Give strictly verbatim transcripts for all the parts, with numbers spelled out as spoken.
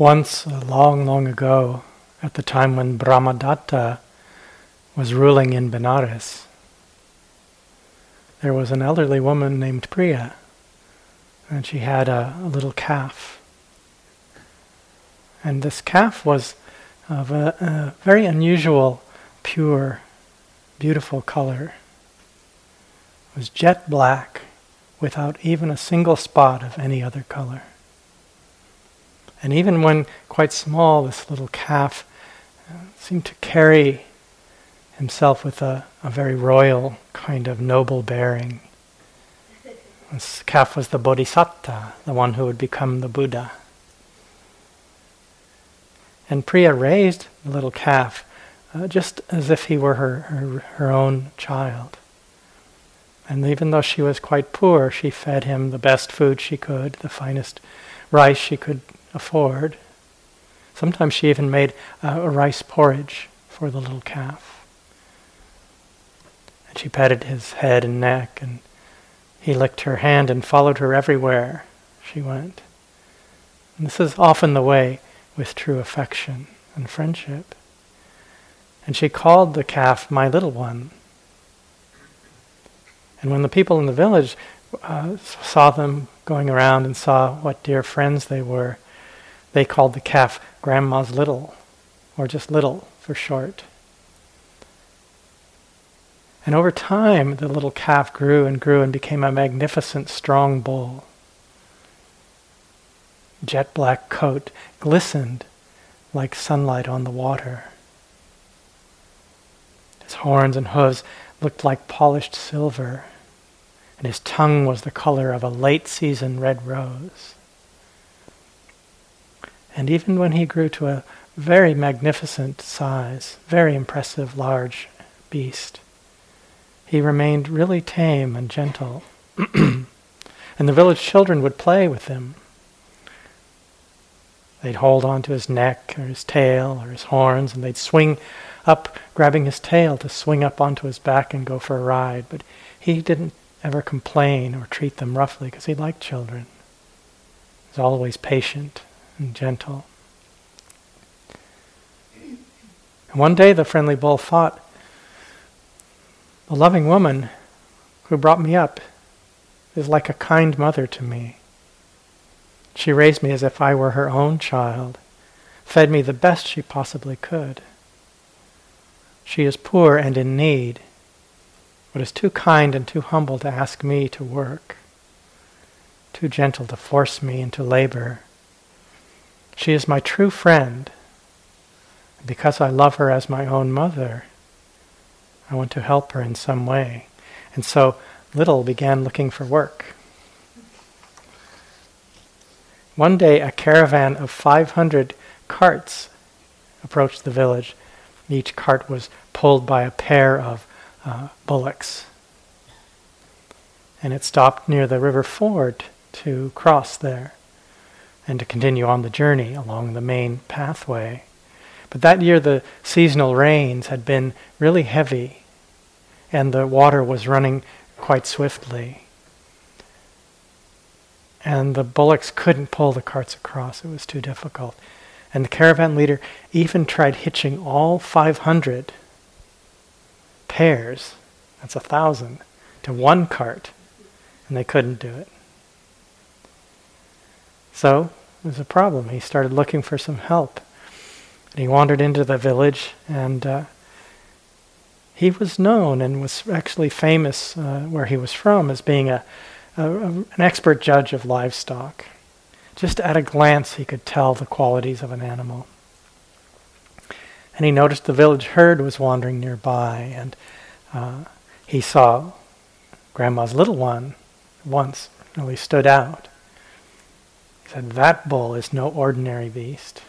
Once, long, long ago, at the time when Brahmadatta was ruling in Benares, there was an elderly woman named Priya, and she had a, a little calf. And this calf was of a, a very unusual, pure, beautiful color. It was jet black, without even a single spot of any other color. And even when quite small, this little calf seemed to carry himself with a, a very royal kind of noble bearing. This calf was the Bodhisatta, the one who would become the Buddha. And Priya raised the little calf uh, just as if he were her, her, her own child. And even though she was quite poor, she fed him the best food she could, the finest rice she could afford. Sometimes she even made uh, a rice porridge for the little calf. And she petted his head and neck, and he licked her hand and followed her everywhere she went. And this is often the way with true affection and friendship. And she called the calf my little one. And when the people in the village uh, saw them going around and saw what dear friends they were, they called the calf Grandma's Little, or just Little for short. And over time, the little calf grew and grew and became a magnificent, strong bull. Jet black coat glistened like sunlight on the water. His horns and hooves looked like polished silver, and his tongue was the color of a late-season red rose. And even when he grew to a very magnificent size, very impressive large beast, he remained really tame and gentle. And the village children would play with him. They'd hold on to his neck or his tail or his horns, and they'd swing up, grabbing his tail to swing up onto his back and go for a ride. But he didn't ever complain or treat them roughly because he liked children. He was always patient and gentle. And one day the friendly bull thought, "The loving woman who brought me up is like a kind mother to me. She raised me as if I were her own child, fed me the best she possibly could. She is poor and in need, but is too kind and too humble to ask me to work, too gentle to force me into labor. She is my true friend, and because I love her as my own mother, I want to help her in some way." And so Little began looking for work. One day a caravan of five hundred carts approached the village. Each cart was pulled by a pair of uh, bullocks. And it stopped near the river ford to cross there and to continue on the journey along the main pathway. But that year the seasonal rains had been really heavy and the water was running quite swiftly. And the bullocks couldn't pull the carts across. It was too difficult. And the caravan leader even tried hitching all five hundred pairs, that's a thousand, to one cart, and they couldn't do it. So it was a problem. He started looking for some help. And he wandered into the village, and uh, he was known and was actually famous uh, where he was from as being a, a, a an expert judge of livestock. Just at a glance, he could tell the qualities of an animal. And he noticed the village herd was wandering nearby, and uh, he saw Grandma's Little One once really stood out. He said, "That bull is no ordinary beast.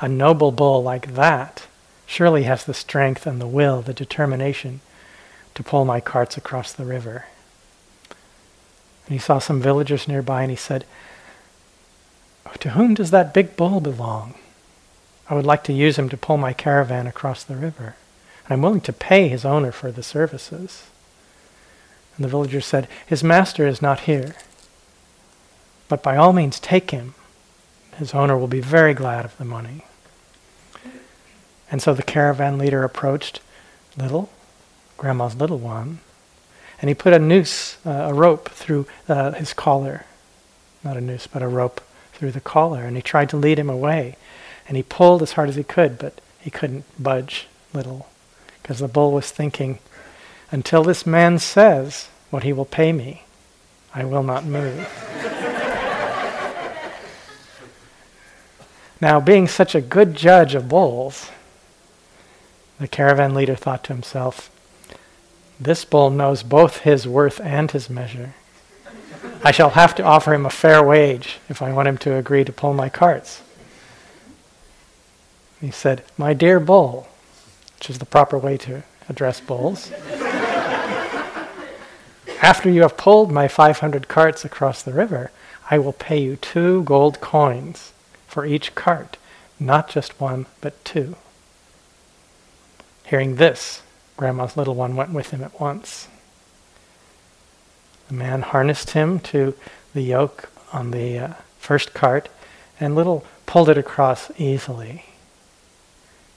A noble bull like that surely has the strength and the will, the determination to pull my carts across the river." And he saw some villagers nearby, and he said, "To whom does that big bull belong? I would like to use him to pull my caravan across the river. And I'm willing to pay his owner for the services." And the villager said, "His master is not here, but by all means take him His owner will be very glad of the money. And so the caravan leader approached little, Grandma's little one, and he put a noose, uh, a rope through uh, his collar. Not a noose, but a rope through the collar. And he tried to lead him away. And he pulled as hard as he could, but he couldn't budge little. Because the bull was thinking, until this man says what he will pay me, I will not move. Now, being such a good judge of bulls, the caravan leader thought to himself, this bull knows both his worth and his measure. I shall have to offer him a fair wage if I want him to agree to pull my carts. He said, my dear bull, which is the proper way to address bulls, after you have pulled my five hundred carts across the river, I will pay you two gold coins for each cart, not just one, but two. Hearing this, Grandma's little one went with him at once. The man harnessed him to the yoke on the uh, first cart, and little pulled it across easily.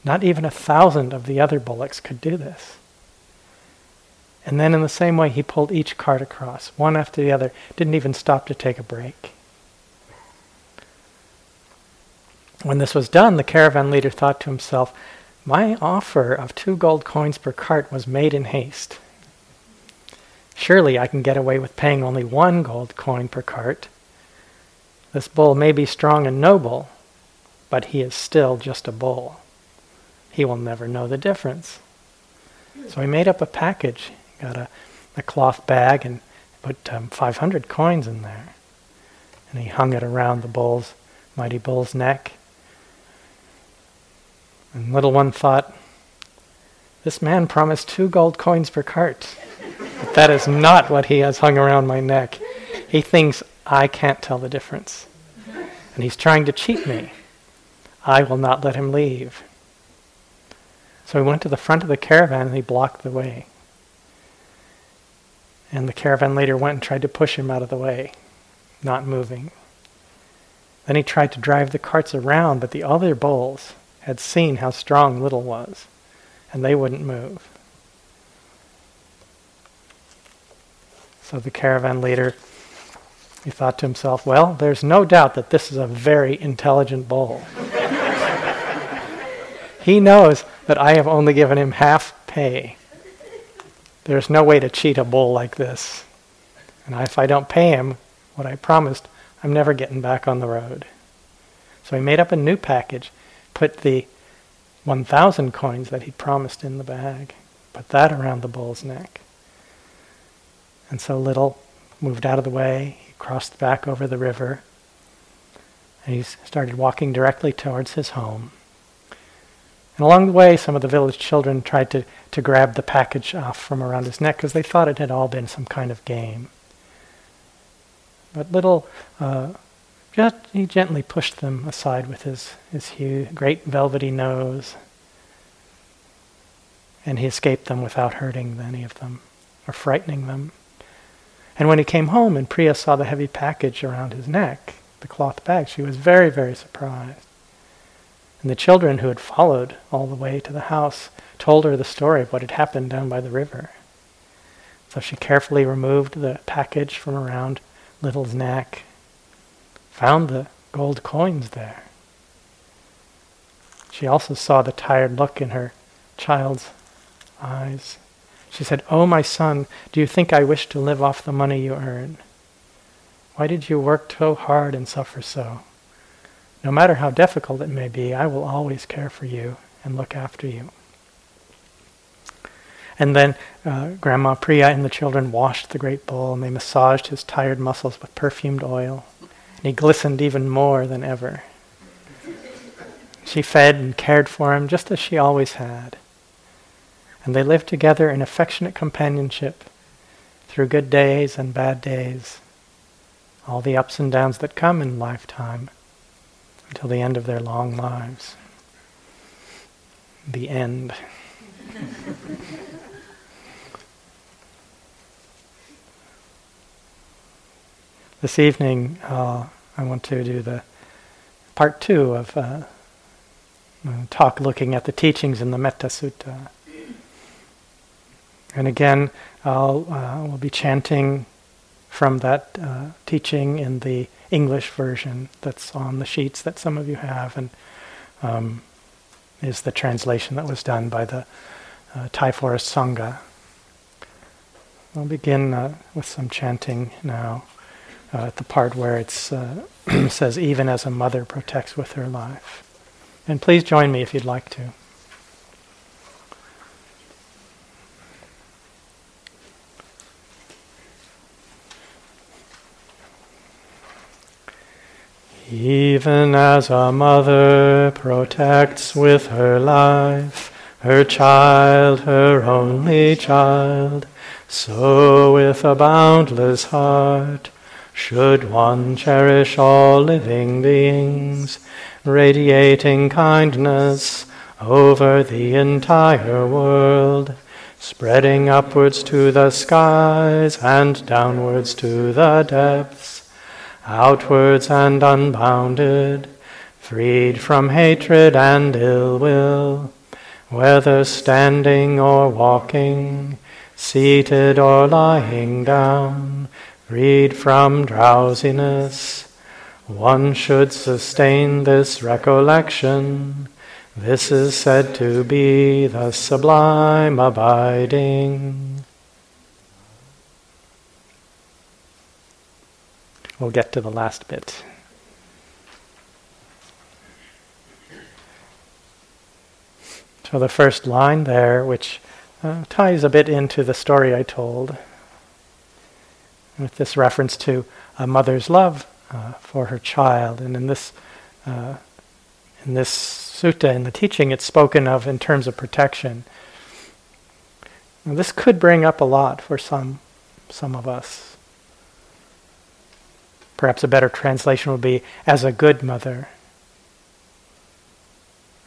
Not even a thousand of the other bullocks could do this. And then in the same way, he pulled each cart across, one after the other, didn't even stop to take a break. When this was done, the caravan leader thought to himself, my offer of two gold coins per cart was made in haste. Surely I can get away with paying only one gold coin per cart. This bull may be strong and noble, but he is still just a bull. He will never know the difference. So he made up a package, got a, a cloth bag and put um, five hundred coins in there. And he hung it around the bull's, mighty bull's neck. And little one thought, this man promised two gold coins per cart. But that is not what he has hung around my neck. He thinks I can't tell the difference. And he's trying to cheat me. I will not let him leave. So he went to the front of the caravan and he blocked the way. And the caravan leader went and tried to push him out of the way, not moving. Then he tried to drive the carts around, but the other bulls had seen how strong little was, and they wouldn't move. So the caravan leader, he thought to himself, well, there's no doubt that this is a very intelligent bull. He knows that I have only given him half pay. There's no way to cheat a bull like this. And if I don't pay him what I promised, I'm never getting back on the road. So he made up a new package, put the one thousand coins that he promised in the bag, put that around the bull's neck. And so little moved out of the way, he crossed back over the river, and he started walking directly towards his home. And along the way, some of the village children tried to, to grab the package off from around his neck because they thought it had all been some kind of game. But little, uh, just, he gently pushed them aside with his, his huge, great velvety nose. And he escaped them without hurting any of them or frightening them. And when he came home and Priya saw the heavy package around his neck, the cloth bag, she was very, very surprised. And the children who had followed all the way to the house told her the story of what had happened down by the river. So she carefully removed the package from around little's neck, found the gold coins there. She also saw the tired look in her child's eyes. She said, oh, my son, do you think I wish to live off the money you earn? Why did you work so hard and suffer so? No matter how difficult it may be, I will always care for you and look after you. And then uh, Grandma Priya and the children washed the great bull, and they massaged his tired muscles with perfumed oil, and he glistened even more than ever. She fed and cared for him just as she always had. And they lived together in affectionate companionship through good days and bad days, all the ups and downs that come in lifetime, until the end of their long lives. The end. This evening, uh, I want to do the part two of uh, talk looking at the teachings in the Metta Sutta. And again, I'll uh, we'll be chanting from that uh, teaching in the English version that's on the sheets that some of you have, and um, is the translation that was done by the uh, Thai Forest Sangha. I'll begin uh, with some chanting now uh, at the part where it's uh, says, "Even as a mother protects with her life." And please join me if you'd like to. Even as a mother protects with her life her child, her only child, so with a boundless heart should one cherish all living beings, radiating kindness over the entire world, spreading upwards to the skies and downwards to the depths, outwards and unbounded, freed from hatred and ill will, whether standing or walking, seated or lying down, freed from drowsiness. One should sustain this recollection. This is said to be the sublime abiding. We'll get to the last bit. So the first line there, which uh, ties a bit into the story I told, with this reference to a mother's love uh, for her child. And in this, uh, in this sutta, in the teaching, it's spoken of in terms of protection. Now, this could bring up a lot for some, some of us. Perhaps a better translation would be, as a good mother,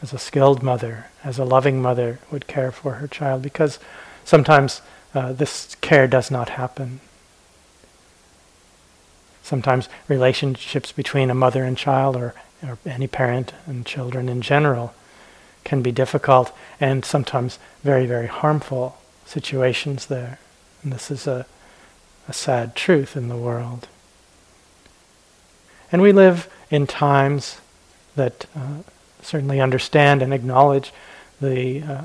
as a skilled mother, as a loving mother would care for her child, because sometimes uh, this care does not happen. Sometimes relationships between a mother and child, or, or any parent and children in general, can be difficult and sometimes very, very harmful situations there. And this is a, a sad truth in the world. And we live in times that uh, certainly understand and acknowledge the uh,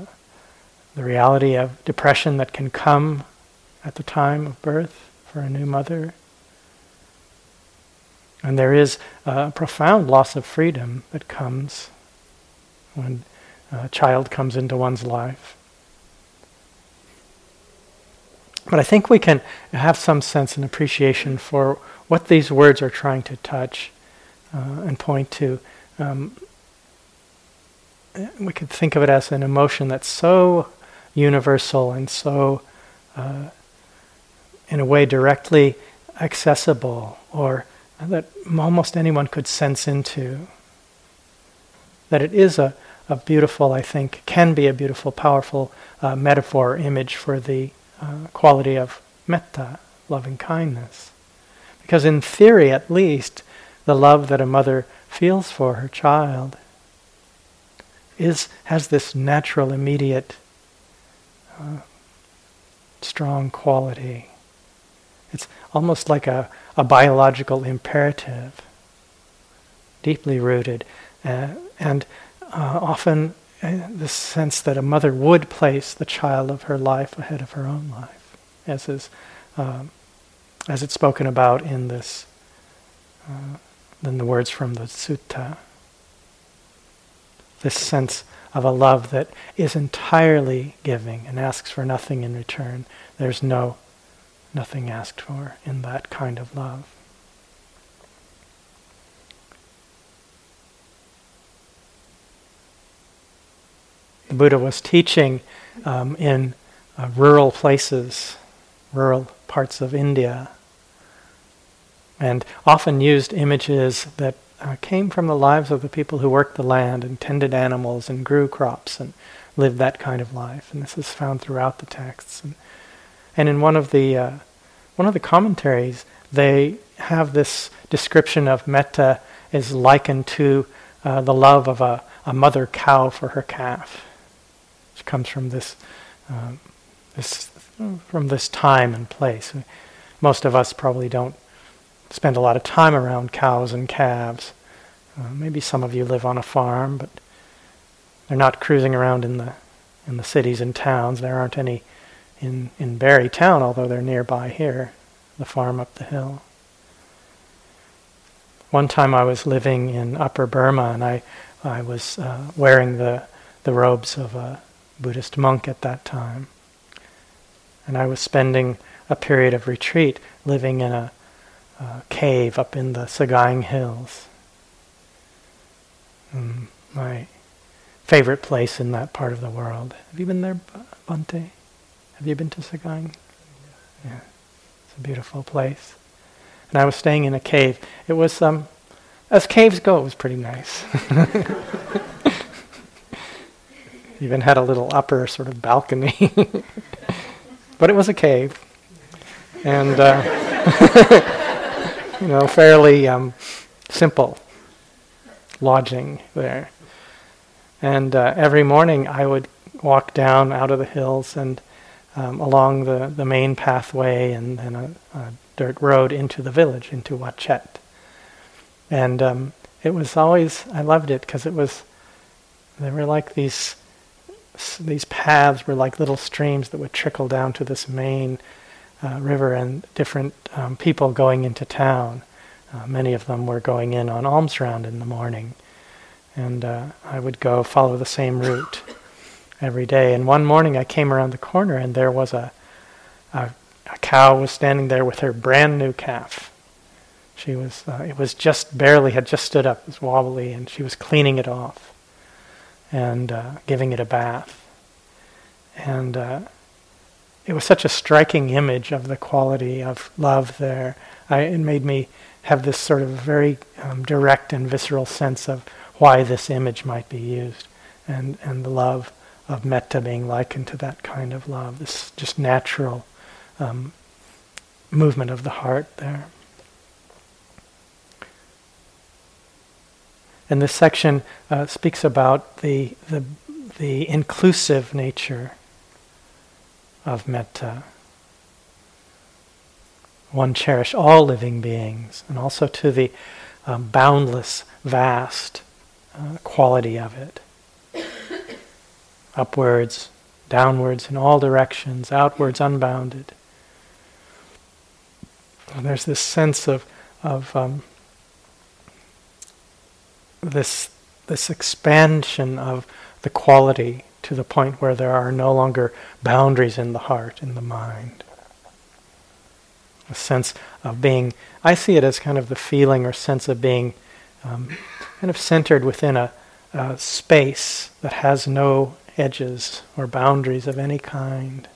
the reality of depression that can come at the time of birth for a new mother. And there is a profound loss of freedom that comes when a child comes into one's life. But I think we can have some sense and appreciation for what these words are trying to touch uh, and point to. Um, we could think of it as an emotion that's so universal and so, uh, in a way, directly accessible, or that almost anyone could sense into. That it is a, a beautiful, I think, can be a beautiful, powerful uh, metaphor or image for the uh, quality of metta, loving kindness. Because in theory, at least, the love that a mother feels for her child is has this natural, immediate, uh, strong quality. It's almost like a, a biological imperative, deeply rooted, uh, and uh, often uh, the sense that a mother would place the child of her life ahead of her own life, as is... Um, as it's spoken about in this, uh, in the words from the sutta. This sense of a love that is entirely giving and asks for nothing in return. There's no, nothing asked for in that kind of love. The Buddha was teaching um, in uh, rural places, rural parts of India, and often used images that uh, came from the lives of the people who worked the land and tended animals and grew crops and lived that kind of life. And this is found throughout the texts. And, and in one of the uh, one of the commentaries, they have this description of metta is likened to uh, the love of a, a mother cow for her calf, which comes from this, um, this from this time and place. Most of us probably don't spend a lot of time around cows and calves. Uh, maybe some of you live on a farm, but they're not cruising around in the in the cities and towns. There aren't any in, in Barrie Town, although they're nearby here, the farm up the hill. One time I was living in Upper Burma, and I, I was uh, wearing the, the robes of a Buddhist monk at that time. And I was spending a period of retreat living in a, a cave up in the Sagayang Hills. Um, my favorite place in that part of the world. Have you been there, Bhante? Have you been to Sagayang? Yeah. It's a beautiful place. And I was staying in a cave. It was, um, as caves go, it was pretty nice. Even had a little upper sort of balcony. But it was a cave. And, uh, you know, fairly um, simple lodging there. And uh, every morning I would walk down out of the hills and um, along the, the main pathway and, and a, a dirt road into the village, into Wachette. And um, it was always, I loved it because it was, they were like these, these paths were like little streams that would trickle down to this main uh, river, and different um, people going into town. Uh, many of them were going in on alms round in the morning. And uh, I would go follow the same route every day. And one morning I came around the corner, and there was a, a, a cow was standing there with her brand new calf. She was, uh, it was just barely, had just stood up, it was wobbly, and she was cleaning it off and uh, giving it a bath. And uh, it was such a striking image of the quality of love there. I, it made me have this sort of very um, direct and visceral sense of why this image might be used, and, and the love of metta being likened to that kind of love, this just natural um, movement of the heart there. And this section uh, speaks about the, the the inclusive nature of metta. One cherish all living beings, and also to the um, boundless, vast Uh, quality of it. Upwards, downwards, in all directions, outwards, unbounded. And there's this sense of of um, this this expansion of the quality to the point where there are no longer boundaries in the heart, in the mind. A sense of being, I see it as kind of the feeling or sense of being um, kind of centered within a, a space that has no edges or boundaries of any kind.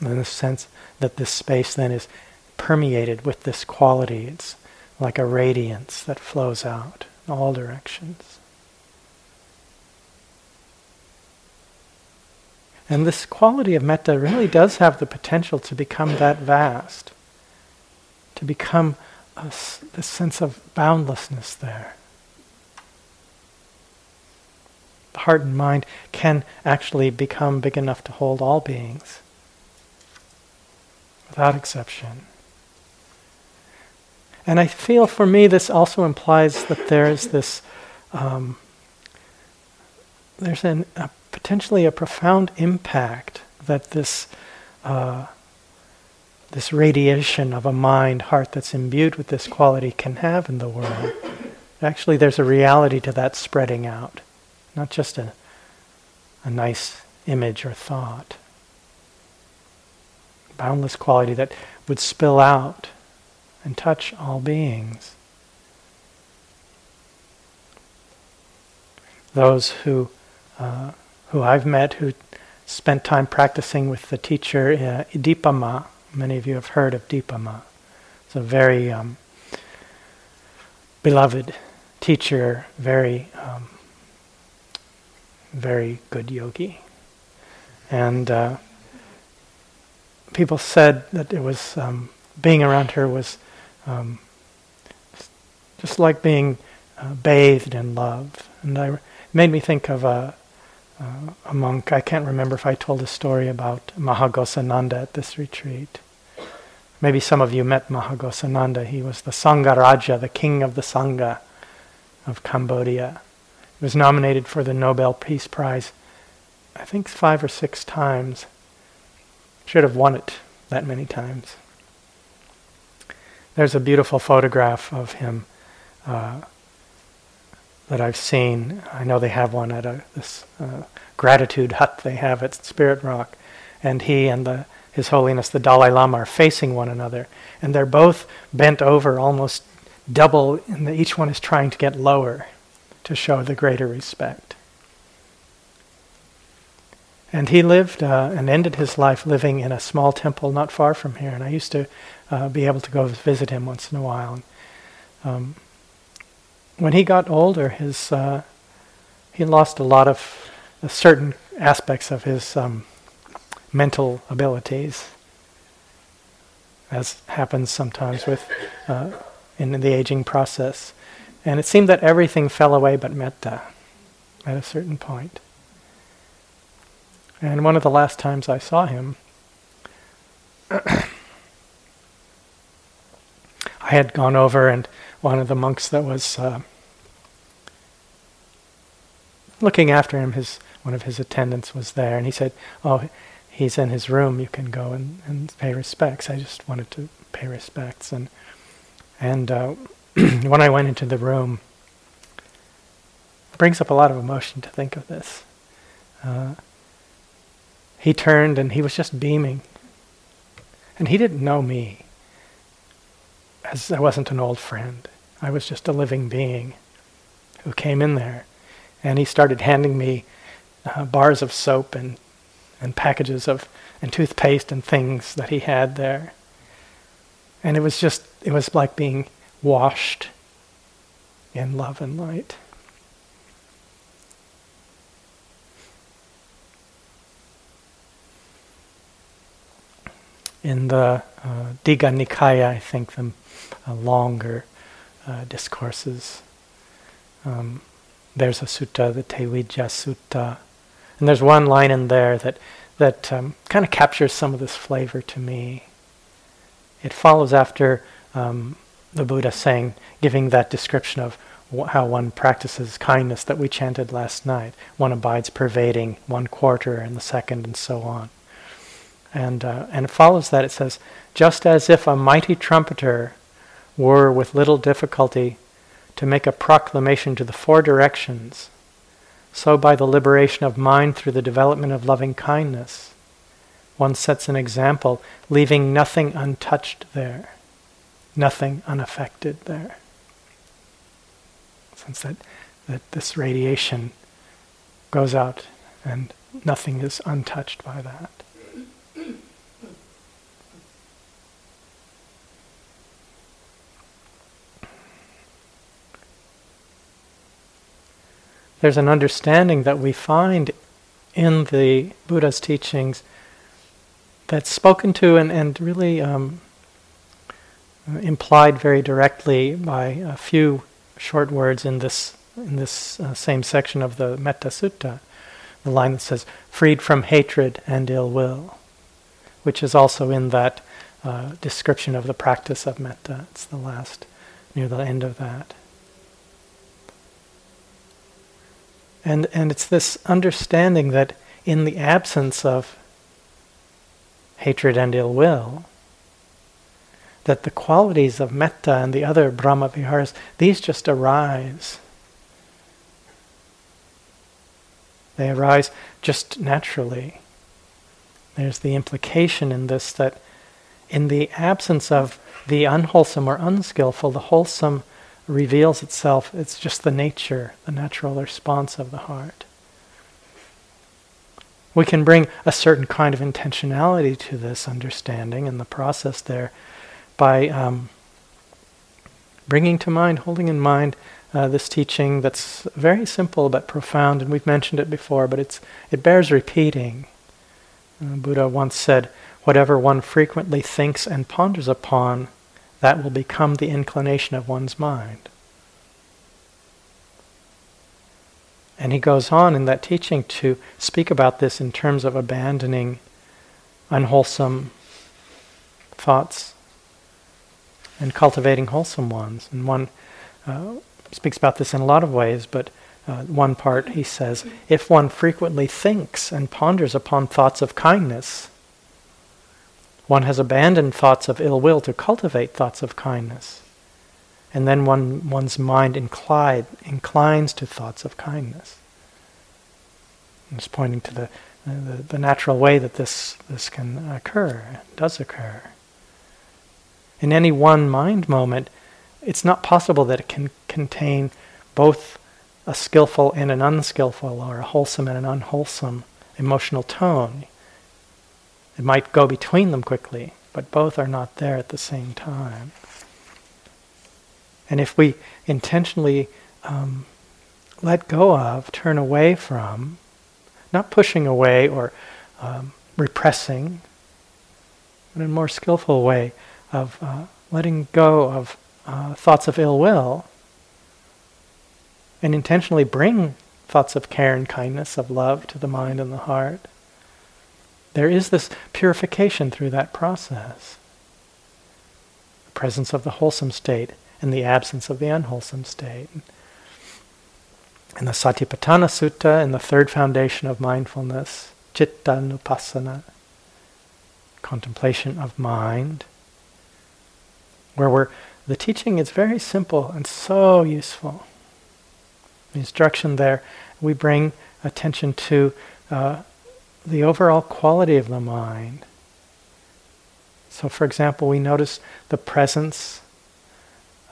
In the sense that this space then is permeated with this quality. It's like a radiance that flows out in all directions. And this quality of metta really does have the potential to become that vast, to become this sense of boundlessness there. The heart and mind can actually become big enough to hold all beings, without exception. And I feel for me this also implies that there is this, um, there's an, a, potentially a profound impact that this uh, this radiation of a mind, heart that's imbued with this quality can have in the world. Actually, there's a reality to that spreading out, not just a, a nice image or thought. Boundless quality that would spill out and touch all beings. Those who, uh, who I've met who spent time practicing with the teacher uh, Deepama. Many of you have heard of Deepama. It's a very um, beloved teacher, very, um, very good yogi. And uh, people said that it was um, being around her was um, just like being uh, bathed in love. And I, it made me think of a, uh, a monk. I can't remember if I told a story about Mahagosananda at this retreat. Maybe some of you met Mahagosananda. He was the Sangha Raja, the king of the Sangha of Cambodia. He was nominated for the Nobel Peace Prize, I think five or six times. Should have won it that many times. There's a beautiful photograph of him uh, that I've seen. I know they have one at a, this uh, gratitude hut they have at Spirit Rock. And he and the His Holiness the Dalai Lama are facing one another. And they're both bent over almost double, and each one is trying to get lower to show the greater respect. And he lived uh, and ended his life living in a small temple not far from here. And I used to uh, be able to go visit him once in a while. And, um, when he got older, his uh, he lost a lot of uh, certain aspects of his um, mental abilities, as happens sometimes with uh, in the aging process. And it seemed that everything fell away but metta at a certain point. And one of the last times I saw him, I had gone over, and one of the monks that was uh, looking after him, his one of his attendants was there, and he said, "Oh, he's in his room, you can go and, and pay respects." I just wanted to pay respects. And, and uh, when I went into the room, it brings up a lot of emotion to think of this. Uh, He turned and he was just beaming. And he didn't know me, as I wasn't an old friend. I was just a living being who came in there. And he started handing me uh, bars of soap and, and packages of and toothpaste and things that he had there. And it was just, it was like being washed in love and light. In the uh, Digha Nikaya, I think, the uh, longer uh, discourses, um, there's a sutta, the Tevijja Sutta, and there's one line in there that that um, kind of captures some of this flavor to me. It follows after um, the Buddha saying, giving that description of wh- how one practices kindness that we chanted last night. One abides pervading one quarter and the second, and so on. And uh, and it follows that, it says, just as if a mighty trumpeter were with little difficulty to make a proclamation to the four directions, so by the liberation of mind through the development of loving kindness, one sets an example, leaving nothing untouched there, nothing unaffected there. Since that, that this radiation goes out and nothing is untouched by that. There's an understanding that we find in the Buddha's teachings that's spoken to and, and really um, implied very directly by a few short words in this in this uh, same section of the Metta Sutta, the line that says, freed from hatred and ill will, which is also in that uh, description of the practice of metta. It's the last, near the end of that. And and it's this understanding that in the absence of hatred and ill will, that the qualities of metta and the other Brahma Viharas, these just arise. They arise just naturally. There's the implication in this that in the absence of the unwholesome or unskillful, the wholesome reveals itself. It's just the nature, the natural response of the heart. We can bring a certain kind of intentionality to this understanding and the process there by um, bringing to mind, holding in mind uh, this teaching that's very simple but profound, and we've mentioned it before, but it's it bears repeating. Uh, Buddha once said, whatever one frequently thinks and ponders upon, that will become the inclination of one's mind. And he goes on in that teaching to speak about this in terms of abandoning unwholesome thoughts and cultivating wholesome ones. And one uh, speaks about this in a lot of ways, but uh, one part he says, if one frequently thinks and ponders upon thoughts of kindness, one has abandoned thoughts of ill will to cultivate thoughts of kindness. And then one, one's mind incline, inclines to thoughts of kindness. And it's pointing to the, the, the natural way that this, this can occur, does occur. In any one mind moment, it's not possible that it can contain both a skillful and an unskillful, or a wholesome and an unwholesome emotional tone. It might go between them quickly, but both are not there at the same time. And if we intentionally um, let go of, turn away from, not pushing away or um, repressing, but in a more skillful way of uh, letting go of uh, thoughts of ill will, and intentionally bring thoughts of care and kindness, of love to the mind and the heart, there is this purification through that process. The presence of the wholesome state and the absence of the unwholesome state. In the Satipatthana Sutta, in the third foundation of mindfulness, citta nupassana, contemplation of mind, where we're, the teaching is very simple and so useful. The instruction there, we bring attention to uh, the overall quality of the mind. So for example, we notice the presence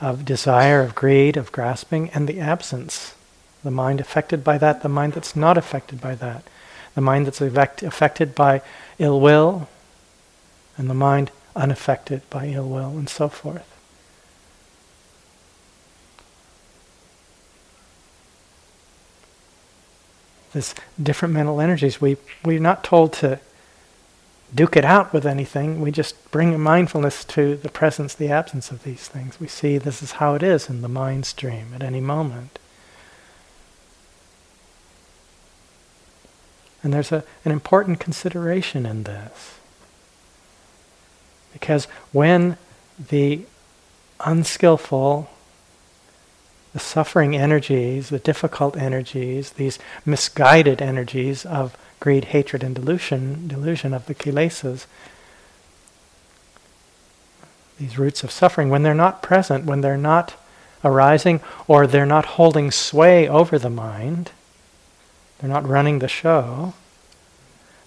of desire, of greed, of grasping, and the absence. The mind affected by that, the mind that's not affected by that. The mind that's effect- affected by ill will, and the mind unaffected by ill will, and so forth. This different mental energies. We, we're not told to duke it out with anything. We just bring a mindfulness to the presence, the absence of these things. We see this is how it is in the mind stream at any moment. And there's a, an important consideration in this. Because when the unskillful, the suffering energies, the difficult energies, these misguided energies of greed, hatred, and delusion, delusion of the kilesas, these roots of suffering, when they're not present, when they're not arising, or they're not holding sway over the mind, they're not running the show,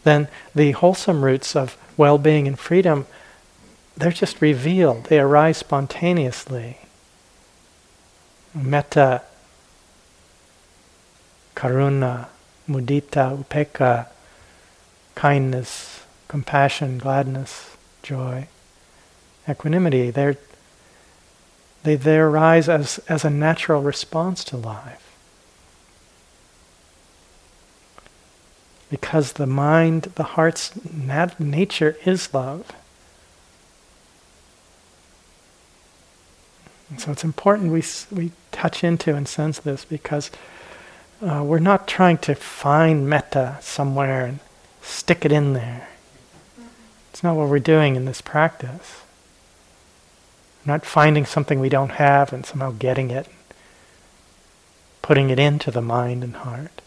then the wholesome roots of well-being and freedom, they're just revealed. They arise spontaneously. Metta, karuna, mudita, upeka, kindness, compassion, gladness, joy, equanimity, they're, they they arise as, as a natural response to life. Because the mind, the heart's nat- nature is love. So it's important we we touch into and sense this, because uh, we're not trying to find metta somewhere and stick it in there. It's not what we're doing in this practice. We're not finding something we don't have and somehow getting it, putting it into the mind and heart,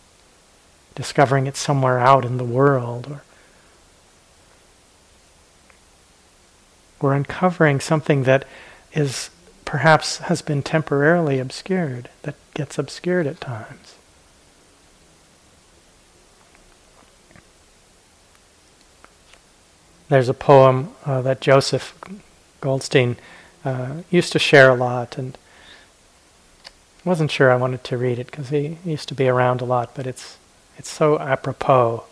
discovering it somewhere out in the world. Or we're uncovering something that is perhaps has been temporarily obscured, that gets obscured at times. There's a poem uh, that Joseph Goldstein uh, used to share a lot, and I wasn't sure I wanted to read it because he used to be around a lot, but it's it's so apropos.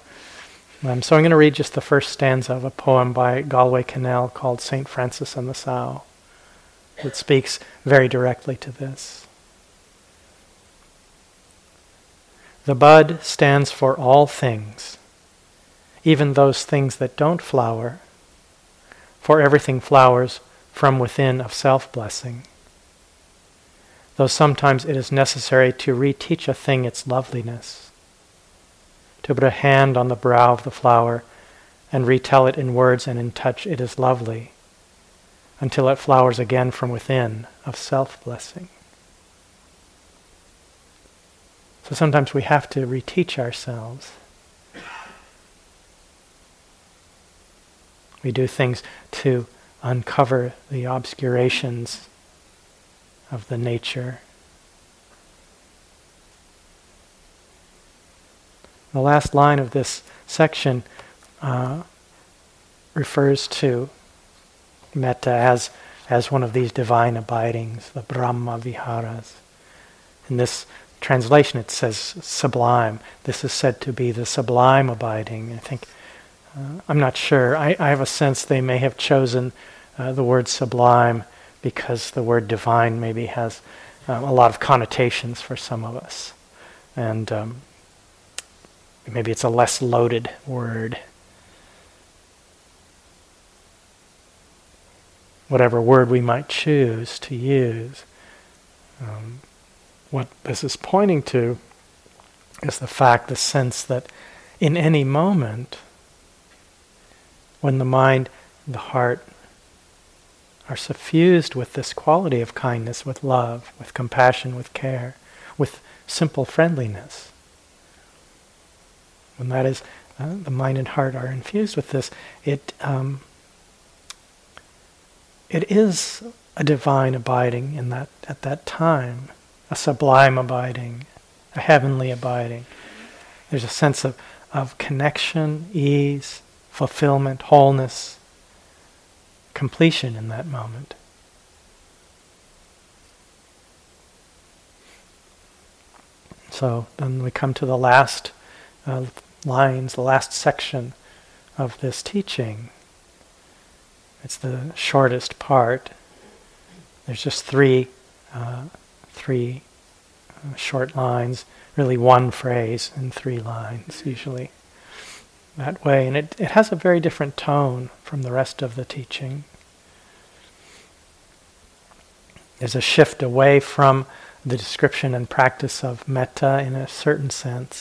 Um, so I'm going to read just the first stanza of a poem by Galway Kinnell called Saint Francis and the Sow. It speaks very directly to this. The bud stands for all things, even those things that don't flower, for everything flowers from within of self-blessing. though sometimes it is necessary to reteach a thing its loveliness, to put a hand on the brow of the flower and retell it in words and in touch it is lovely, until it flowers again from within of self-blessing. So sometimes we have to reteach ourselves. We do things to uncover the obscurations of the nature. The last line of this section uh, refers to metta as, as one of these divine abidings, the Brahma Viharas. In this translation it says sublime. This is said to be the sublime abiding. I think Uh, I'm not sure. I, I have a sense they may have chosen uh, the word sublime because the word divine maybe has um, a lot of connotations for some of us. And um, maybe it's a less loaded word. Whatever word we might choose to use, um, what this is pointing to is the fact, the sense that in any moment, when the mind, the heart are suffused with this quality of kindness, with love, with compassion, with care, with simple friendliness, when that is, uh, the mind and heart are infused with this, it um, it is a divine abiding in that at that time, a sublime abiding, a heavenly abiding. There's a sense of, of connection, ease, fulfillment, wholeness, completion in that moment. So then we come to the last uh, lines, the last section of this teaching. It's the shortest part. There's just three, uh, three uh, short lines, really one phrase in three lines usually. That way, and it, it has a very different tone from the rest of the teaching. There's a shift away from the description and practice of metta in a certain sense,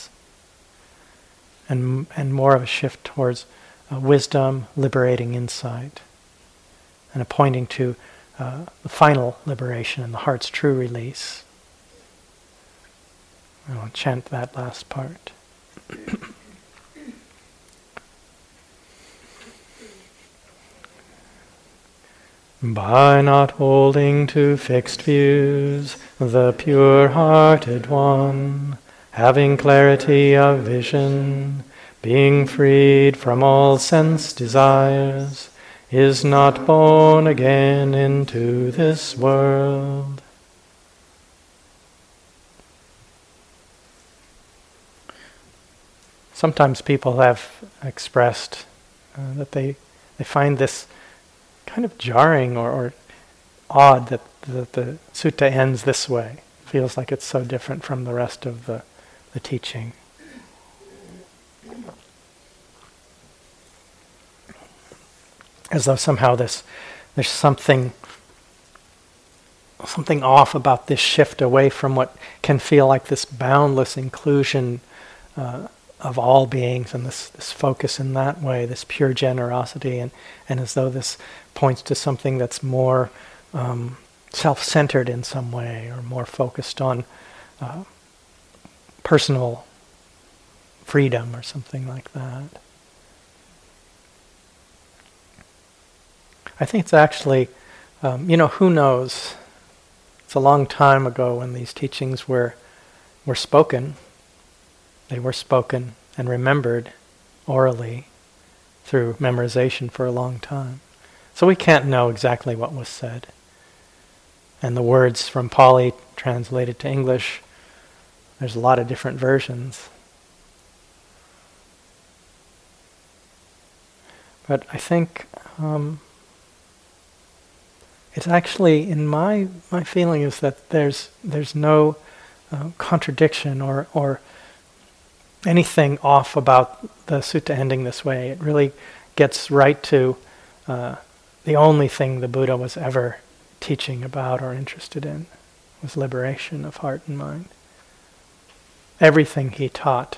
and and more of a shift towards uh, wisdom, liberating insight, and a pointing to uh, the final liberation and the heart's true release. I'll chant that last part. By not holding to fixed views, the pure-hearted one, having clarity of vision, being freed from all sense desires, is not born again into this world. Sometimes people have expressed uh, that they, they find this kind of jarring or, or odd that the, the sutta ends this way. It feels like it's so different from the rest of the, the teaching. As though somehow this, there's something something off about this shift away from what can feel like this boundless inclusion uh, of all beings, and this, this focus in that way, this pure generosity, and, and as though this points to something that's more um, self-centered in some way, or more focused on uh, personal freedom or something like that. I think it's actually, um, you know, who knows? It's a long time ago when these teachings were were spoken. They were spoken and remembered orally through memorization for a long time. So we can't know exactly what was said. And the words from Pali translated to English, there's a lot of different versions. But I think um, it's actually, in my my feeling is that there's there's no uh, contradiction or, or anything off about the sutta ending this way. It really gets right to Uh, the only thing the Buddha was ever teaching about or interested in, was liberation of heart and mind. Everything he taught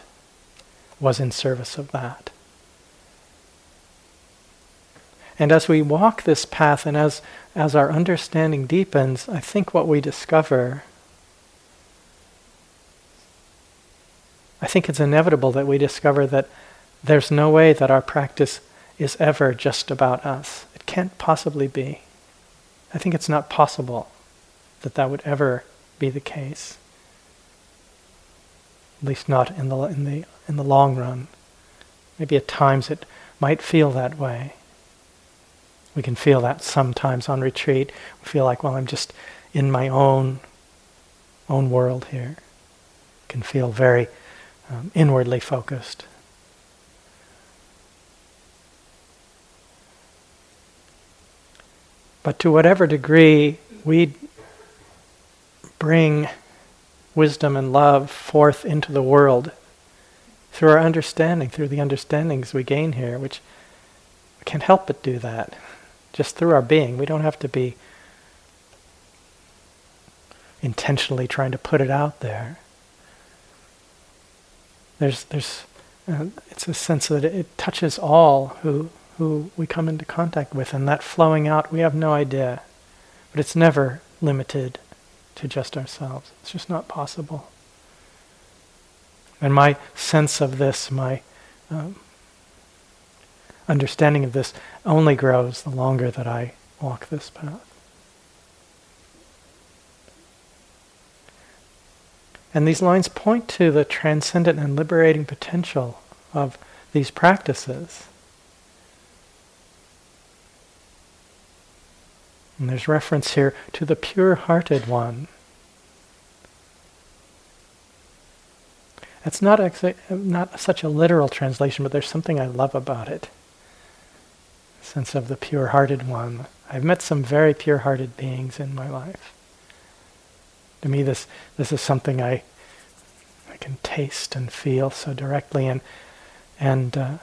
was in service of that. And as we walk this path, and as, as our understanding deepens, I think what we discover, I think it's inevitable that we discover that there's no way that our practice is ever just about us. It can't possibly be. I think it's not possible that that would ever be the case. At least not in the in the in the long run. Maybe at times it might feel that way. We can feel that sometimes on retreat. We feel like, well, I'm just in my own own world here. Can feel very um, inwardly focused. But to whatever degree we bring wisdom and love forth into the world through our understanding, through the understandings we gain here, which we can't help but do that. Just through our being. We don't have to be intentionally trying to put it out there. There's, there's, uh, it's a sense that it, it touches all who who we come into contact with, and that flowing out, we have no idea. But it's never limited to just ourselves. It's just not possible. And my sense of this, my um, understanding of this only grows the longer that I walk this path. And these lines point to the transcendent and liberating potential of these practices. And there's reference here to the pure-hearted one. It's not exa- not such a literal translation, but there's something I love about it. The sense of the pure-hearted one. I've met some very pure-hearted beings in my life. To me, this this is something I I can taste and feel so directly, and and. Uh,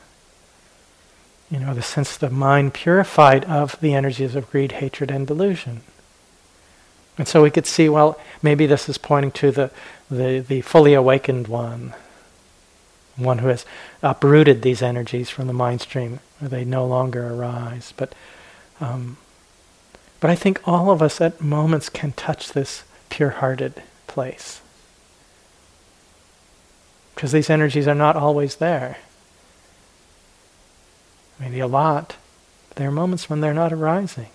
You know, the sense of the mind purified of the energies of greed, hatred, and delusion. And so we could see, well, maybe this is pointing to the, the, the fully awakened one, one who has uprooted these energies from the mind stream, where they no longer arise. But, um, but I think all of us at moments can touch this pure-hearted place. Because these energies are not always there. Maybe a lot, but there are moments when they're not arising.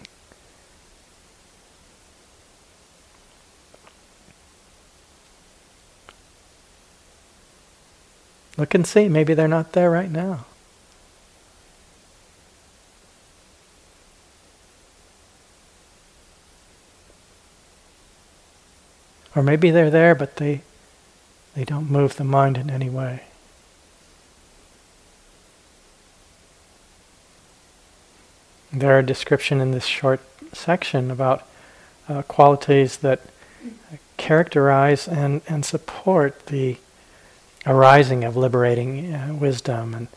Look and see, maybe they're not there right now. Or maybe they're there, but they they don't move the mind in any way. There are a description in this short section about uh, qualities that characterize and, and support the arising of liberating uh, wisdom. And,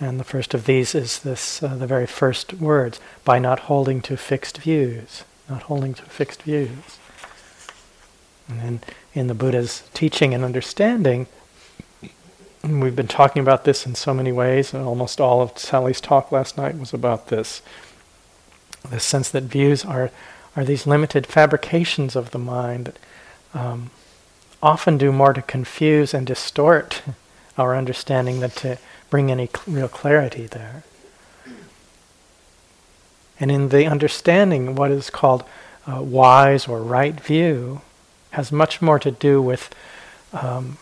and the first of these is this, uh, the very first words, by not holding to fixed views. Not holding to fixed views. And then in the Buddha's teaching and understanding, and we've been talking about this in so many ways, and almost all of Sally's talk last night was about this. The sense that views are, are these limited fabrications of the mind that um, often do more to confuse and distort our understanding than to bring any cl- real clarity there. And in the understanding, what is called uh, wise or right view has much more to do with um,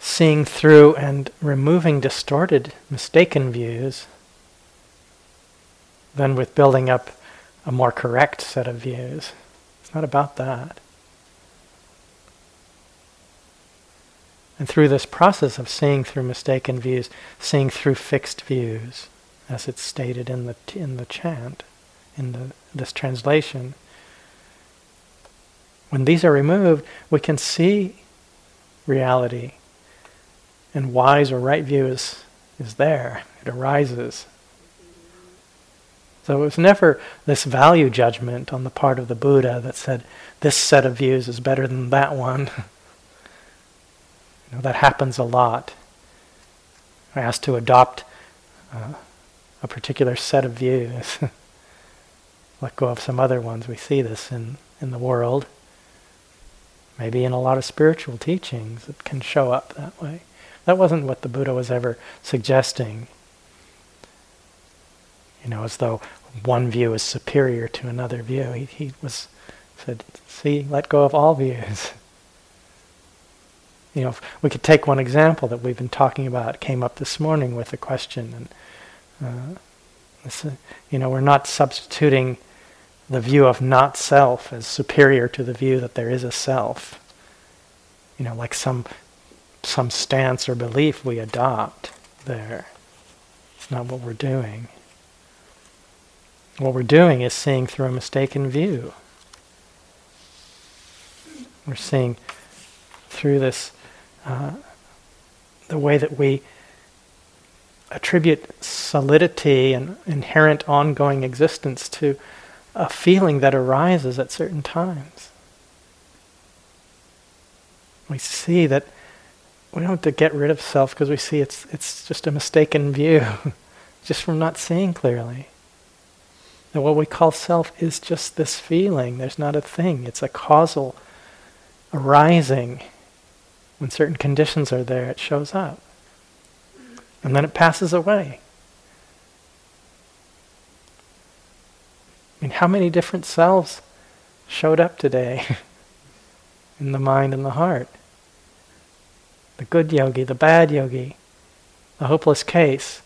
seeing through and removing distorted, mistaken views than with building up a more correct set of views. It's not about that. And through this process of seeing through mistaken views, seeing through fixed views, as it's stated in the t- in the chant, in the this translation, when these are removed, we can see reality. And wise or right view is, is there. It arises. So it was never this value judgment on the part of the Buddha that said this set of views is better than that one. You know, that happens a lot. We're asked to adopt uh, a particular set of views. Let go of some other ones. We see this in, in the world. Maybe in a lot of spiritual teachings it can show up that way. That wasn't what the Buddha was ever suggesting. You know, as though one view is superior to another view. He, he was said, see, let go of all views. You know, if we could take one example that we've been talking about. It came up this morning with a question. And, uh, this, uh, you know, we're not substituting the view of not self as superior to the view that there is a self. You know, like some some stance or belief we adopt there. It's not what we're doing. What we're doing is seeing through a mistaken view. We're seeing through this, uh, the way that we attribute solidity and inherent ongoing existence to a feeling that arises at certain times. We see that we don't have to get rid of self because we see it's it's just a mistaken view, just from not seeing clearly. That what we call self is just this feeling. There's not a thing. It's a causal arising. When certain conditions are there, it shows up. And then it passes away. I mean, how many different selves showed up today in the mind and the heart? The good yogi, the bad yogi, the hopeless case.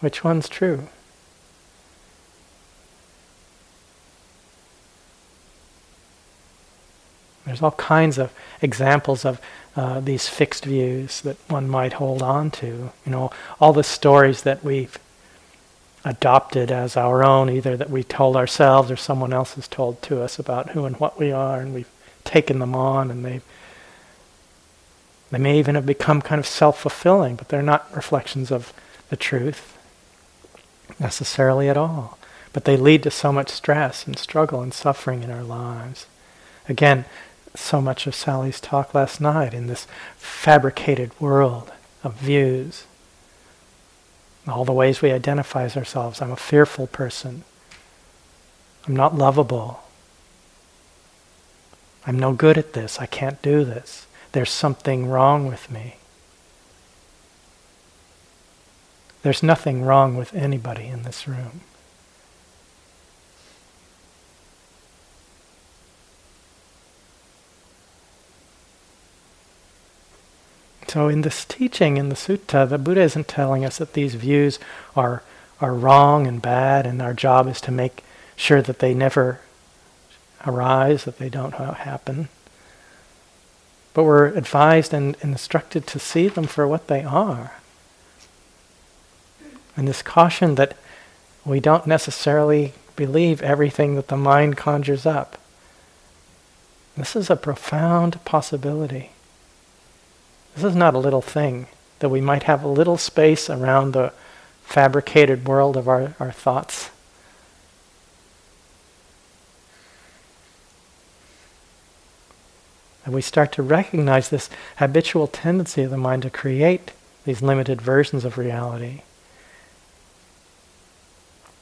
Which one's true? There's all kinds of examples of uh, these fixed views that one might hold on to. You know, all the stories that we've adopted as our own, either that we told ourselves or someone else has told to us about who and what we are, and we've taken them on, and they they may even have become kind of self-fulfilling, but they're not reflections of the truth necessarily at all. But they lead to so much stress and struggle and suffering in our lives. Again, so much of Sally's talk last night in this fabricated world of views. All the ways we identify as ourselves. I'm a fearful person. I'm not lovable. I'm no good at this. I can't do this. There's something wrong with me. There's nothing wrong with anybody in this room. So in this teaching, in the sutta, the Buddha isn't telling us that these views are are wrong and bad, and our job is to make sure that they never arise, that they don't happen. But we're advised and, and instructed to see them for what they are. And this caution that we don't necessarily believe everything that the mind conjures up. This is a profound possibility. This is not a little thing, that we might have a little space around the fabricated world of our, our thoughts. And we start to recognize this habitual tendency of the mind to create these limited versions of reality.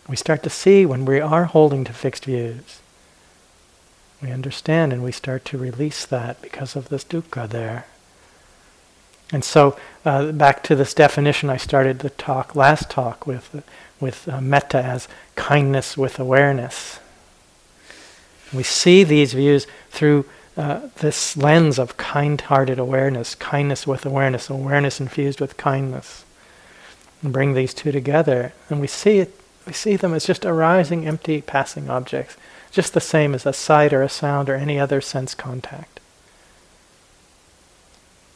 We start to see when we are holding to fixed views. We understand and we start to release that because of this dukkha there. And so, uh, back to this definition I started the talk, last talk, with with uh, metta as kindness with awareness. We see these views through uh, this lens of kind-hearted awareness, kindness with awareness, awareness infused with kindness. And bring these two together, and we see it. We see them as just arising, empty, passing objects, just the same as a sight or a sound or any other sense contact.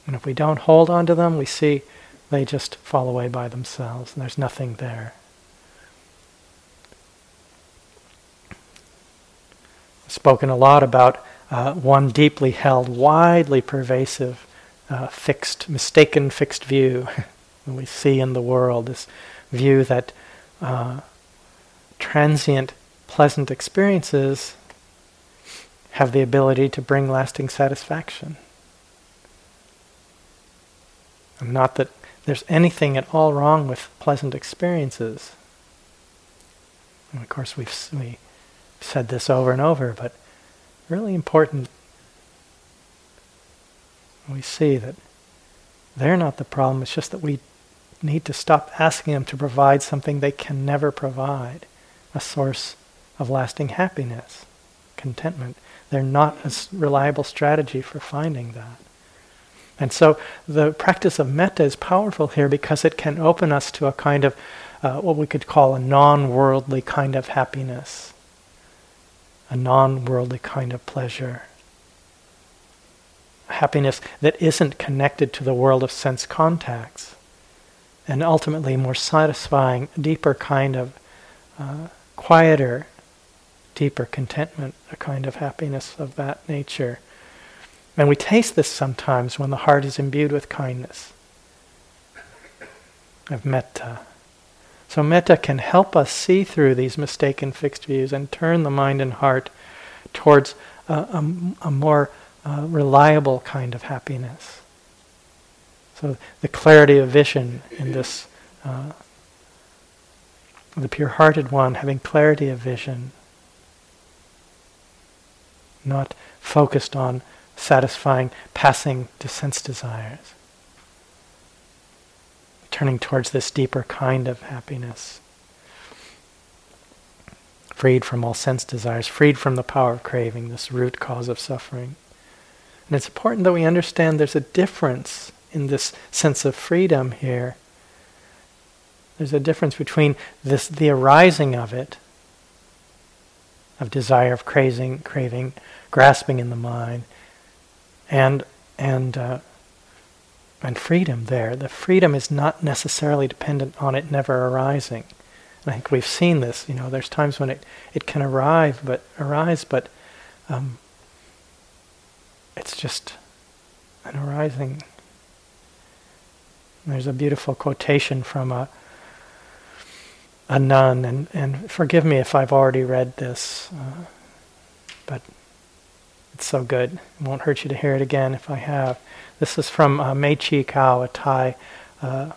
And if we don't hold on to them, we see they just fall away by themselves, and there's nothing there. I've spoken a lot about uh, one deeply held, widely pervasive, uh, fixed, mistaken fixed view that we see in the world, this view that uh, transient pleasant experiences have the ability to bring lasting satisfaction. And not that there's anything at all wrong with pleasant experiences. And of course, we've we said this over and over, but really important, we see that they're not the problem, it's just that we need to stop asking them to provide something they can never provide, a source of lasting happiness, contentment. They're not a reliable strategy for finding that. And so the practice of metta is powerful here because it can open us to a kind of, uh, what we could call a non-worldly kind of happiness, a non-worldly kind of pleasure. Happiness that isn't connected to the world of sense contacts, and ultimately more satisfying, deeper kind of uh, quieter, deeper contentment, a kind of happiness of that nature. And we taste this sometimes when the heart is imbued with kindness, of metta. So metta can help us see through these mistaken fixed views and turn the mind and heart towards a, a, a more uh, reliable kind of happiness. So the clarity of vision in this, uh, the pure-hearted one having clarity of vision, not focused on satisfying, passing to sense desires, turning towards this deeper kind of happiness, freed from all sense desires, freed from the power of craving, this root cause of suffering. And it's important that we understand there's a difference in this sense of freedom here. There's a difference between this, the arising of it, of desire, of craving, craving, grasping in the mind, and and uh, and freedom there. The freedom is not necessarily dependent on it never arising. And I think we've seen this, you know, there's times when it, it can arrive but arise, but um, it's just an arising. There's a beautiful quotation from a a nun, and, and forgive me if I've already read this, uh, but it's so good. It won't hurt you to hear it again if I have. This is from uh, Mei Chi Kao, a Thai uh,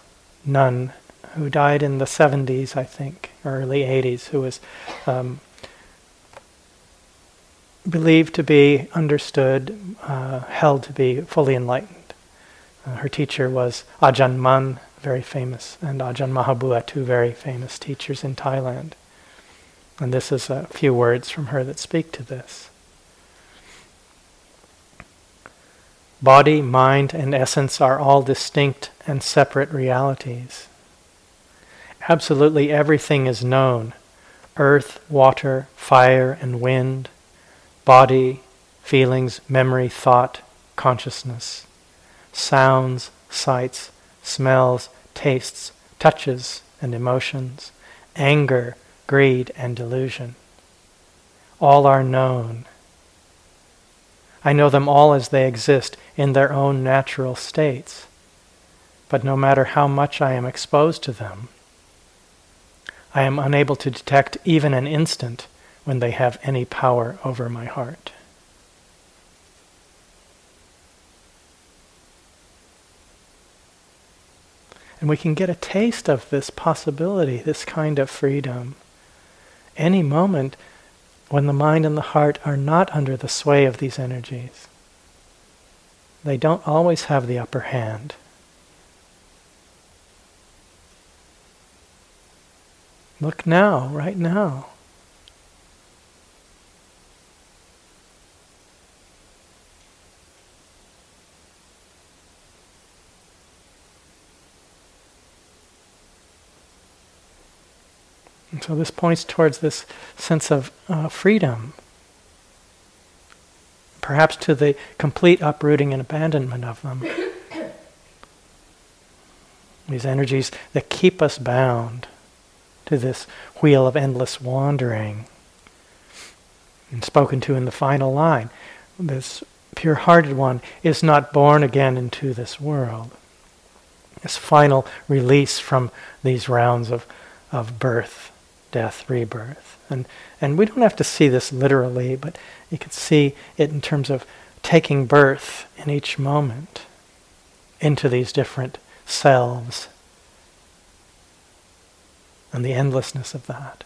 nun who died in the seventies, I think, or early eighties, who was um, believed to be understood, uh, held to be fully enlightened. Uh, her teacher was Ajahn Mun, very famous, and Ajahn Mahabua, two very famous teachers in Thailand. And this is a few words from her that speak to this. Body, mind, and essence are all distinct and separate realities. Absolutely everything is known: earth, water, fire, and wind, body, feelings, memory, thought, consciousness, sounds, sights, smells, tastes, touches, and emotions, anger, greed, and delusion. All are known. I know them all as they exist in their own natural states, but no matter how much I am exposed to them, I am unable to detect even an instant when they have any power over my heart. And we can get a taste of this possibility, this kind of freedom, any moment when the mind and the heart are not under the sway of these energies. They don't always have the upper hand. Look now, right now. And so this points towards this sense of uh, freedom, perhaps to the complete uprooting and abandonment of them. These energies that keep us bound to this wheel of endless wandering. And spoken to in the final line, this pure-hearted one is not born again into this world. This final release from these rounds of, of birth, death, rebirth. And and we don't have to see this literally, but you can see it in terms of taking birth in each moment into these different selves and the endlessness of that.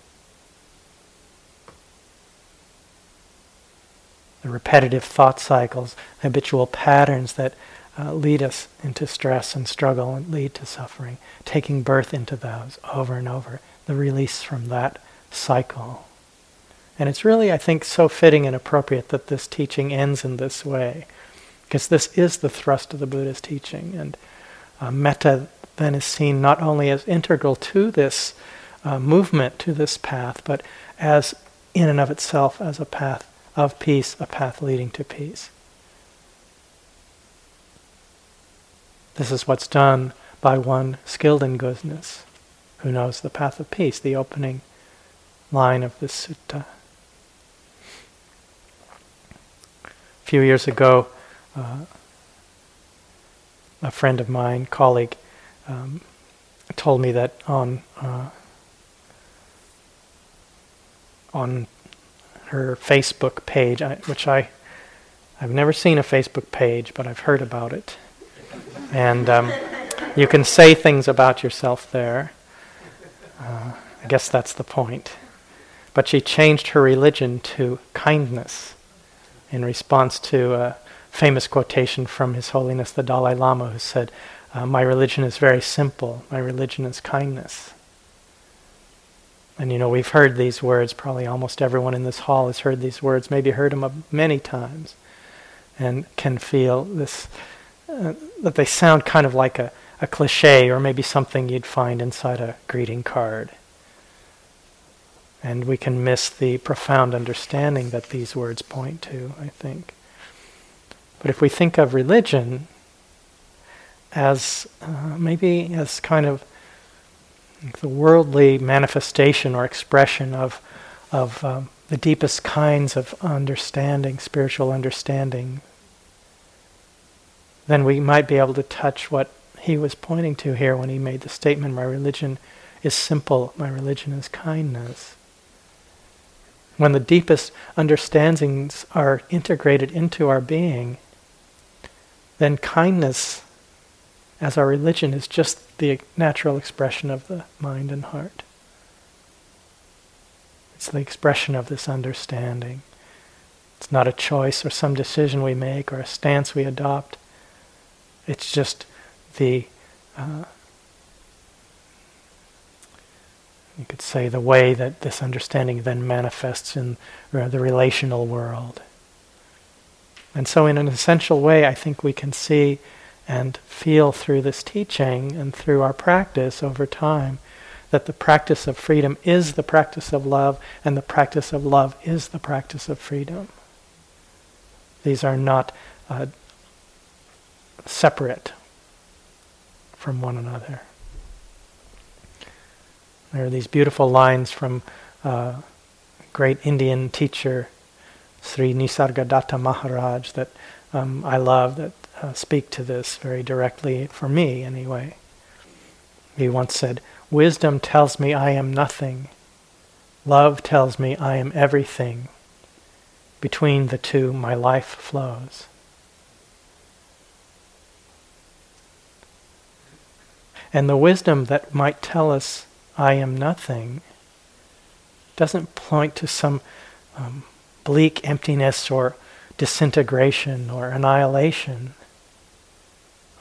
The repetitive thought cycles, habitual patterns that uh, lead us into stress and struggle and lead to suffering, taking birth into those over and over, the release from that cycle. And it's really, I think, so fitting and appropriate that this teaching ends in this way, because this is the thrust of the Buddha's teaching. And uh, metta then is seen not only as integral to this uh, movement, to this path, but as in and of itself as a path of peace, a path leading to peace. This is what's done by one skilled in goodness, who knows the path of peace, the opening line of this sutta. A few years ago, uh, a friend of mine, colleague, um, told me that on uh, on her Facebook page, I, which I, I've never seen a Facebook page, but I've heard about it. And um, you can say things about yourself there. Uh, I guess that's the point. But she changed her religion to kindness in response to a famous quotation from His Holiness the Dalai Lama, who said, uh, my religion is very simple. My religion is kindness. And you know, we've heard these words, probably almost everyone in this hall has heard these words, maybe heard them many times, and can feel this, uh, that they sound kind of like a, a cliche, or maybe something you'd find inside a greeting card. And we can miss the profound understanding that these words point to, I think. But if we think of religion as uh, maybe as kind of the worldly manifestation or expression of of um, the deepest kinds of understanding, spiritual understanding, then we might be able to touch what he was pointing to here when he made the statement, my religion is simple, my religion is kindness. When the deepest understandings are integrated into our being, then kindness as our religion is just the natural expression of the mind and heart. It's the expression of this understanding. It's not a choice or some decision we make or a stance we adopt. It's just the, uh, you could say, the way that this understanding then manifests in the relational world. And so in an essential way, I think we can see and feel through this teaching and through our practice over time that the practice of freedom is the practice of love, and the practice of love is the practice of freedom. These are not uh, separate from one another. There are these beautiful lines from uh, great Indian teacher Sri Nisargadatta Maharaj that um, I love, that Uh, speak to this very directly, for me anyway. He once said, wisdom tells me I am nothing. Love tells me I am everything. Between the two, my life flows. And the wisdom that might tell us I am nothing doesn't point to some um, bleak emptiness or disintegration or annihilation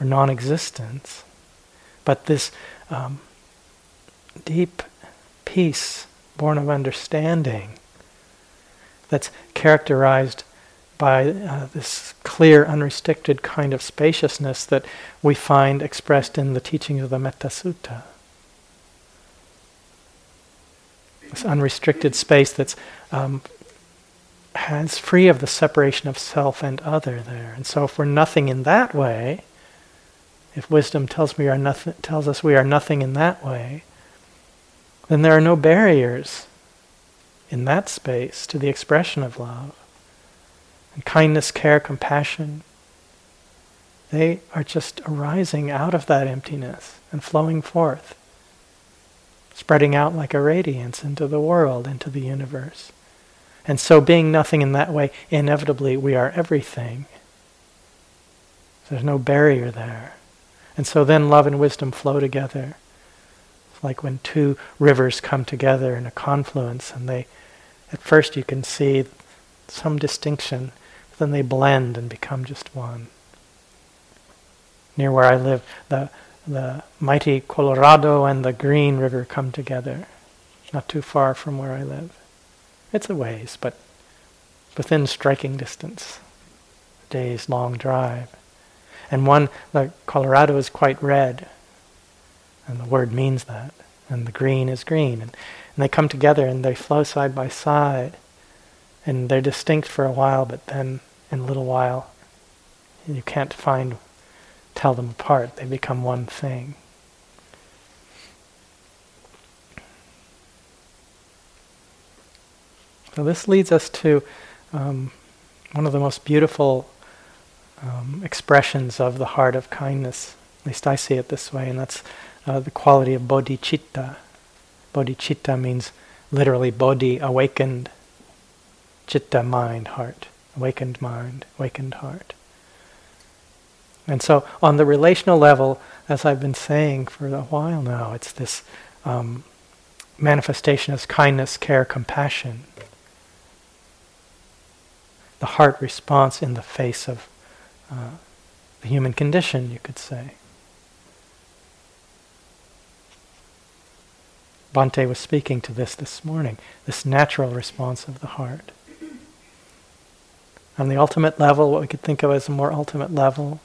or non-existence, but this um, deep peace born of understanding that's characterized by uh, this clear, unrestricted kind of spaciousness that we find expressed in the teachings of the Metta Sutta. This unrestricted space that's um, has free of the separation of self and other there. And so if we're nothing in that way, if wisdom tells me we are nothing, tells us we are nothing in that way, then there are no barriers in that space to the expression of love. And kindness, care, compassion, they are just arising out of that emptiness and flowing forth. spreading out like a radiance into the world, into the universe. And so being nothing in that way, inevitably we are everything. There's no barrier there. And so then love and wisdom flow together. It's like when two rivers come together in a confluence, and they, at first you can see some distinction, but then they blend and become just one. Near where I live, the the mighty Colorado and the Green River come together, not too far from where I live. It's a ways, but within striking distance, a day's long drive. And one, the Colorado is quite red, and the word means that, and the green is green. And, and they come together and they flow side by side, and they're distinct for a while, but then in a little while, you can't find, tell them apart. They become one thing. So this leads us to um, one of the most beautiful Um, expressions of the heart of kindness. At least I see it this way, and that's uh, the quality of bodhicitta. Bodhicitta means literally bodhi, awakened, citta, mind, heart. Awakened mind, awakened heart. And so on the relational level, as I've been saying for a while now, it's this um, manifestation of kindness, care, compassion. The heart response in the face of Uh, the human condition, you could say. Bhante was speaking to this this morning, this natural response of the heart. On the ultimate level, what we could think of as a more ultimate level,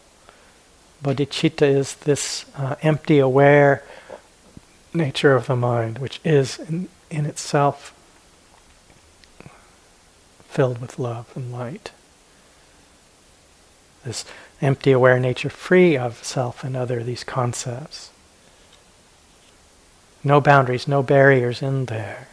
bodhicitta is this uh, empty, aware nature of the mind, which is in, in itself filled with love and light. This empty, aware nature, free of self and other, these concepts. No boundaries, no barriers in there.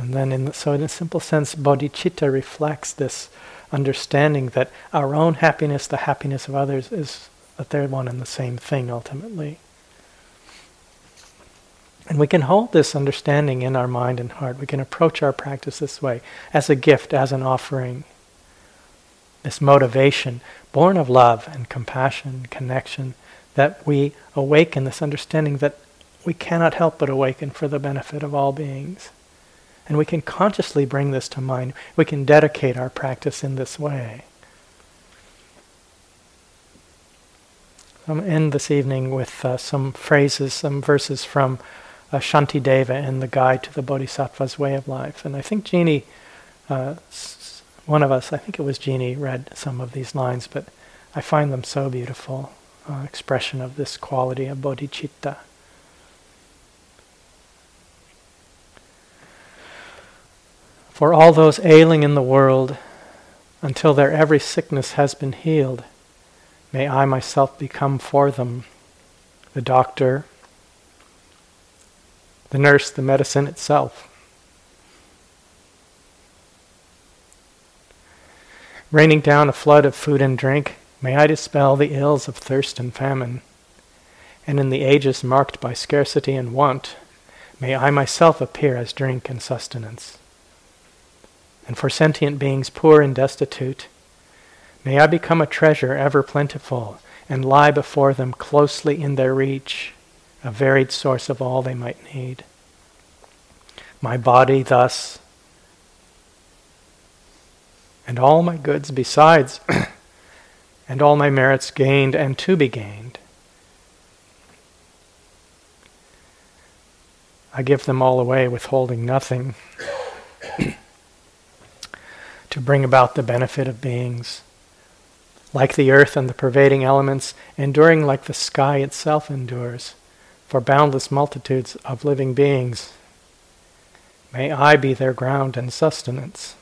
And then, in the, so in a simple sense, bodhicitta reflects this understanding that our own happiness, the happiness of others, is that they're one and the same thing, ultimately. And we can hold this understanding in our mind and heart. We can approach our practice this way, as a gift, as an offering. This motivation, born of love and compassion, connection, that we awaken this understanding that we cannot help but awaken for the benefit of all beings. And we can consciously bring this to mind. We can dedicate our practice in this way. I'm going to end this evening with uh, some phrases, some verses from uh, Shantideva in the Guide to the Bodhisattva's Way of Life. And I think Jeannie uh, One of us, I think it was Jeannie, read some of these lines, but I find them so beautiful, uh, expression of this quality of bodhicitta. For all those ailing in the world, until their every sickness has been healed, may I myself become for them the doctor, the nurse, the medicine itself. Raining down a flood of food and drink, may I dispel the ills of thirst and famine. And in the ages marked by scarcity and want, may I myself appear as drink and sustenance. And for sentient beings poor and destitute, may I become a treasure ever plentiful and lie before them closely in their reach, a varied source of all they might need. My body thus, and all my goods besides, and all my merits gained and to be gained. I give them all away, withholding nothing, to bring about the benefit of beings, like the earth and the pervading elements, enduring like the sky itself endures, for boundless multitudes of living beings. May I be their ground and sustenance.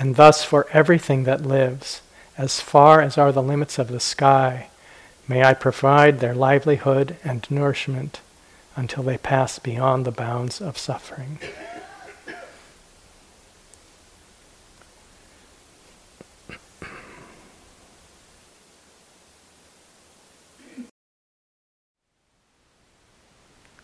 And thus for everything that lives, as far as are the limits of the sky, may I provide their livelihood and nourishment until they pass beyond the bounds of suffering.